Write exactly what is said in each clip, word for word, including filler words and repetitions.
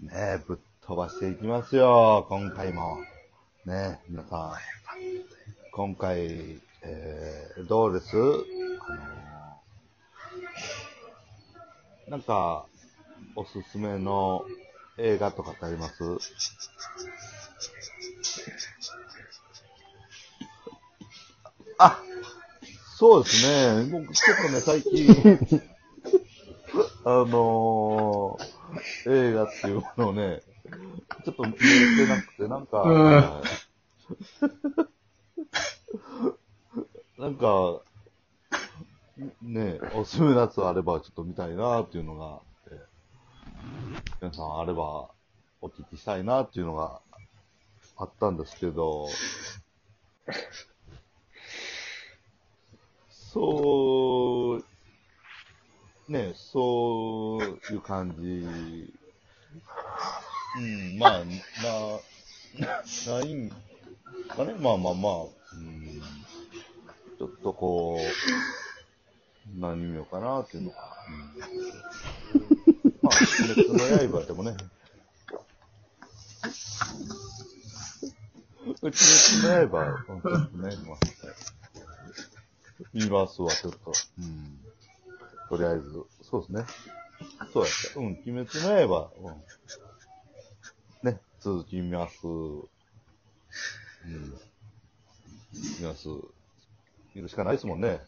ねえ、ぶっ飛ばしていきますよ、今回も。ねえ、皆さん。今回、えー、どうです？あの、なんか、おすすめの映画とかってあります？あ、そうですね。僕、ちょっとね、最近、あのー、映画っていうものをね、ちょっと見れてなくて、なんか、なんか、ね、おすすめのやつあればちょっと見たいなっていうのが、皆さんあればお聞きしたいなっていうのがあったんですけど、そう、ね、そういう感じ、うん、まあ、な、ないんかね、まあまあまあ、うん、ちょっとこう、何見ようかなっていうのが、うん、まあ、鬼滅の刃でもね、鬼滅の刃、ね、まあ、見ますわ、ちょっと。うん、とりあえず、そうですね。そうやった。うん、鬼滅の刃、うん、ね、続き見ます。うん。見ます。見るしかないですもんね。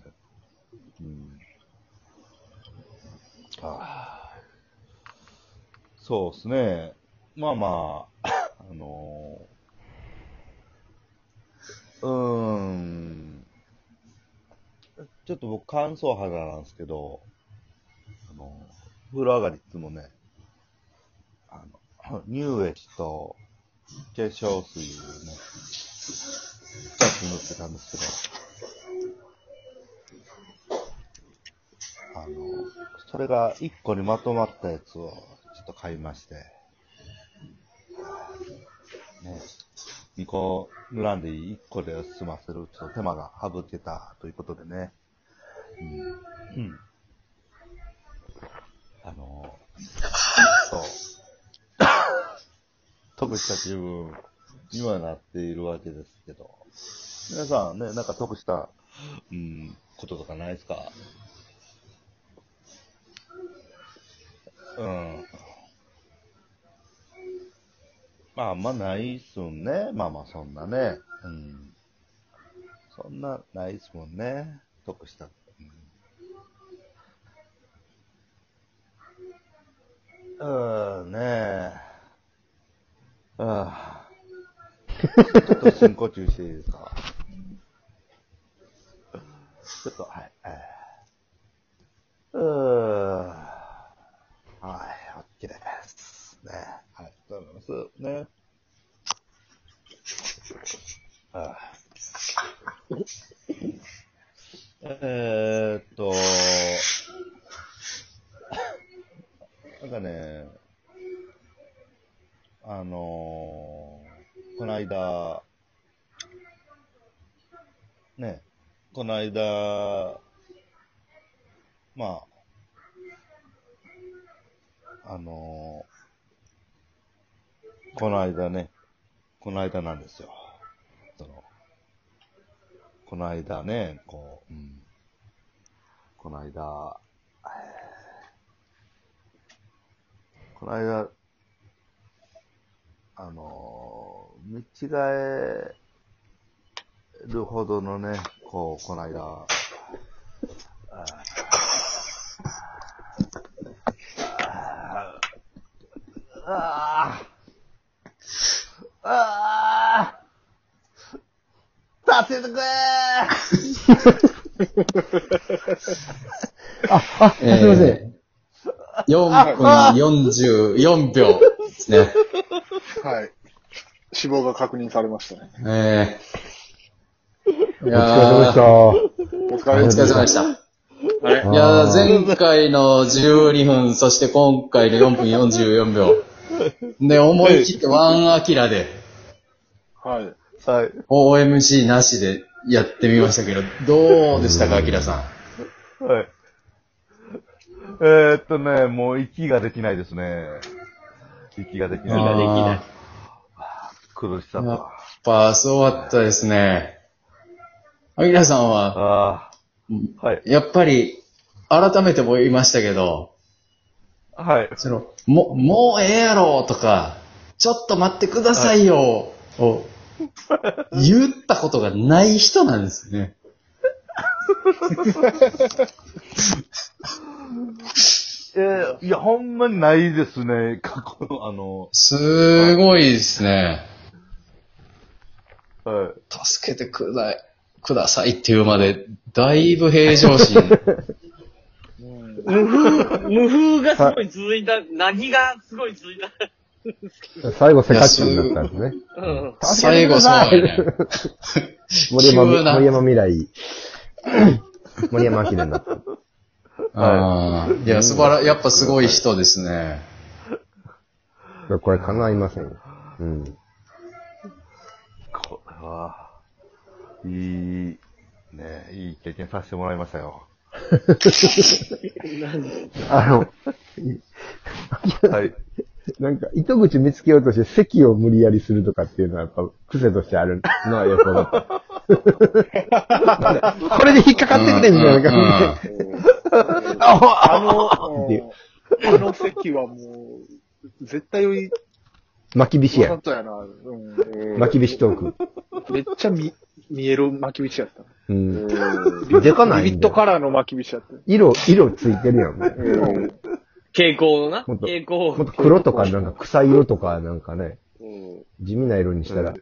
うん。ああ。そうですね。まあまあ、あのー、うーん。ちょっと僕、乾燥肌なんですけど、あの、風呂上がりいつもね、あの、乳液と化粧水をね、ふたつ塗ってたんですけど、あの、それがいっこにまとまったやつをちょっと買いまして、ね、にこ塗らんでいっこで済ませるちょっと手間が省けたということでね、うんうん、あのそう得した気分にはなっているわけですけど、皆さんね、なんか得した、うん、こととかないですか？うん。まあ、あんまないっすもんね。まあまあ、そんなね。うん。そんな、ないっすもんね。得した。うん、ねえ。ああ。ちょっと深呼吸していいですか？ちょっと、はい。うー。はい、OK です。ね。はい、どうもです。ね。ああ。えーっと、なんかね、あのー、こないだ、ね、こないだ、まあ、あのー、こないだね、こないだなんですよ。そのこの間ね、こう、うん、この間、この間、あの、見違えるほどのね、こう、この間、ああ、ああ、助けてくれあ、あ、えー、すいません。よんぷんよんじゅうよんびょうですね。はい。死亡が確認されましたね。えー、いやー、お疲れ様でした。お疲れ様でした。あれ？いやー、前回のじゅうにふん、そして今回のよんぷんよんじゅうよんびょう。で、思い切ってワンアキラで。はい。はい。オーエムジー なしでやってみましたけど、どうでしたか、アキラさん。はい。えー、っとね、もう息ができないですね。息ができない。息ができない。苦しさと。やっぱ、すごかったですね。アキラさんは、あはい、やっぱり、改めても言いましたけど、はい。その、も、もうええやろとか、ちょっと待ってくださいよ、はい、を、言ったことがない人なんですね。えー、いや、ほんまにないですね、過去の、あの。すごいですね。はい。助けてくだい、くださいっていうまで、だいぶ平常心。無風、無風がすごい続いた、はい、何がすごい続いた。最後、世界中になったんですね。うん、最後、そうね。森山、森山未来。森山明になった。ああ。いや、素晴ら、やっぱすごい人ですね。これ叶いませんよ。うん。これは、いい、ね、いい経験させてもらいましたよ。あの、はい。なんか、糸口見つけようとして席を無理やりするとかっていうのはやっぱ癖としてあるのは予想だった。これで引っかかってくれみたいな感じで。あの、あの席はもう、絶対より、巻き菱や。巻き菱トーク。めっちゃ見、見える巻き菱やった。うん。でかない。ビビットカラーの巻き菱やった。色、色ついてるやん。うん蛍光のな蛍光。もっと黒とかなんか臭い色とかなんかね、うん、地味な色にしたら、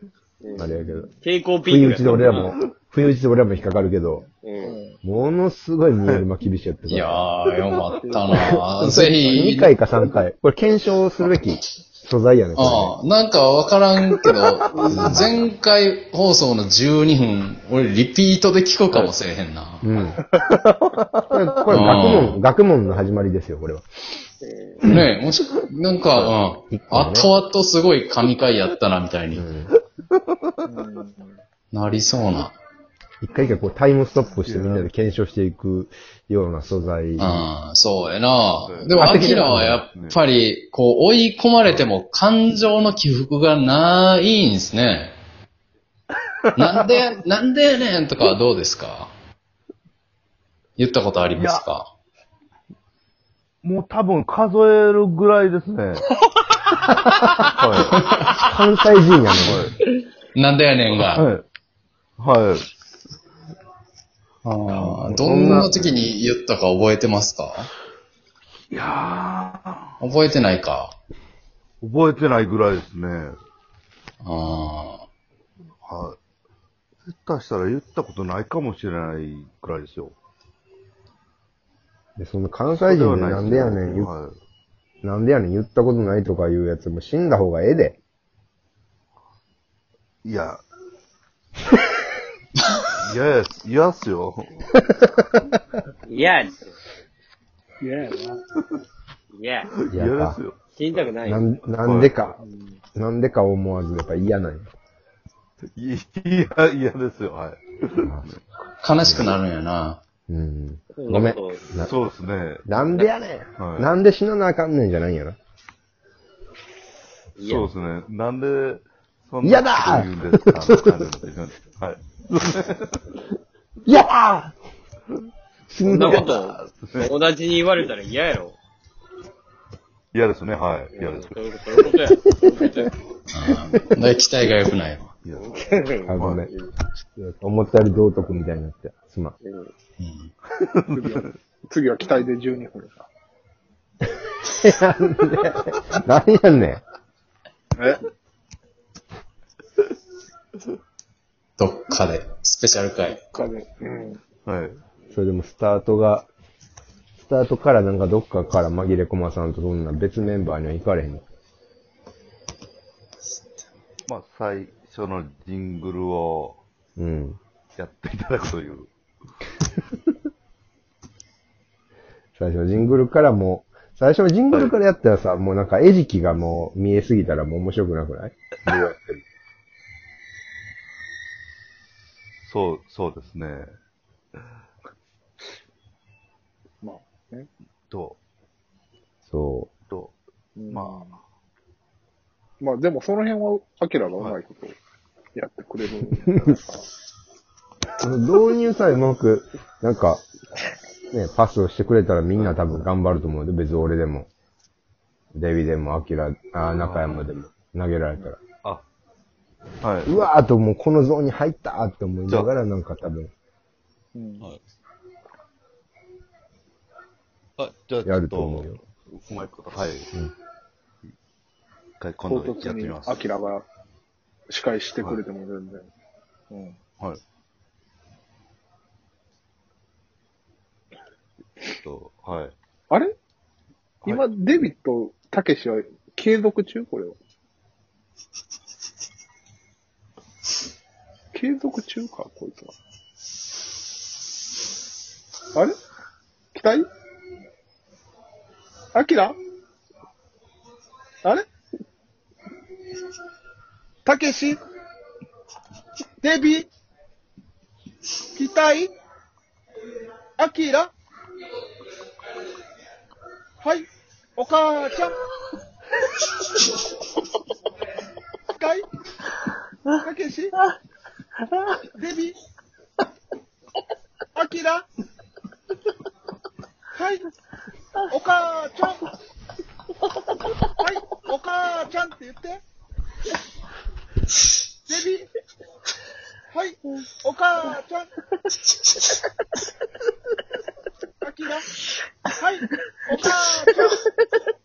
うん、あれやけど。蛍光ピンク。冬打ちで俺らも、冬打ちで俺らも引っかかるけど、うん、ものすごい見える巻き菱やったから。いやー、よかったなぁ。ぜひ。にかいかさんかい。これ検証するべき素材やね。ああ、なんかわからんけど、前回放送のじゅうにふん、俺リピートで聞こうかもせえへんな。うん。これ学問、学問の始まりですよ、これは。ねえ、もし、なんか、うん。後々すごい神回やったな、みたいに、うん。なりそうな。一回一回こうタイムストップしてみんなで検証していくような素材。うん、そうやな。でも、アキラはやっぱり、こう、追い込まれても感情の起伏がないんですね。なんで、なんでやねんとかはどうですか？言ったことありますか？もう多分数えるぐらいですね。はい、関西人やねん、なんだやねんが。はい。はい、ああ、どんな時に言ったか覚えてますか？いやー。覚えてないか。覚えてないぐらいですね。ああ。はい。下手したら言ったことないかもしれないぐらいですよ。その関西人でなんでやねん、ねはい、なんでやねん言ったことないとかいうやつも死んだ方がええで。いや。いやや、いやっすよ。いや。いややな。いや。いやですよ。死んだくないな。なんでか、はい。なんでか思わずやっぱ嫌なんや。いや、いやですよ、はい。悲しくなるんやな。うん、ごめん。そうですね。なんでやねん、はい、なんで死ななあかんねんじゃないんやろ。そうですね。なんで、そんなこと言うんですか？はい。嫌だそんなこと、友達に言われたら嫌やろ。嫌ですね、はい。嫌です。そういうことや。そういうことや。うん。期待が良くないわ。いや、あごめん。思ったより道徳みたいになって。すまん。うん、次は、次は期待でじゅうにふんか。なんで、何やんねん。えどっかで、スペシャル回。どっかで。うん。はい。それでもスタートが、スタートからなんかどっかから紛れ込まさんとそんな別メンバーには行かれへんの。まあ、最初のジングルを、うん。やっていただくという。最初のジングルからもう、最初のジングルからやったらさ、はい、もうなんか餌食がもう見えすぎたらもう面白くなくない？そう、そうですね。まあ、ね。どうそう。どう、うん、まあ。まあでもその辺は、アキラがうまいことやってくれるんじゃないですか。導入さえうまく、なんか、ね、パスをしてくれたらみんな多分頑張ると思うので、別に俺でも、デビでも、アキラ、あ、中山でも、投げられたら。あ、はい。うわーと、もうこのゾーンに入ったーって思いながら、なんか多分。うん、はい。あ、じゃあ、やると思うよ。うまいこと。はい。うん一回今度やってみます。唐突にアキラが司会してくれても全然。はい、うん。はい。えっと、はい。あれ、はい、今、デビット、たけしは継続中これは。継続中かこいつは。あれ期待アキラあれたけしデビ期待アキラはいお母ちゃん期待たけしデビアキラはいお母ちゃんはいお母ちゃんって言って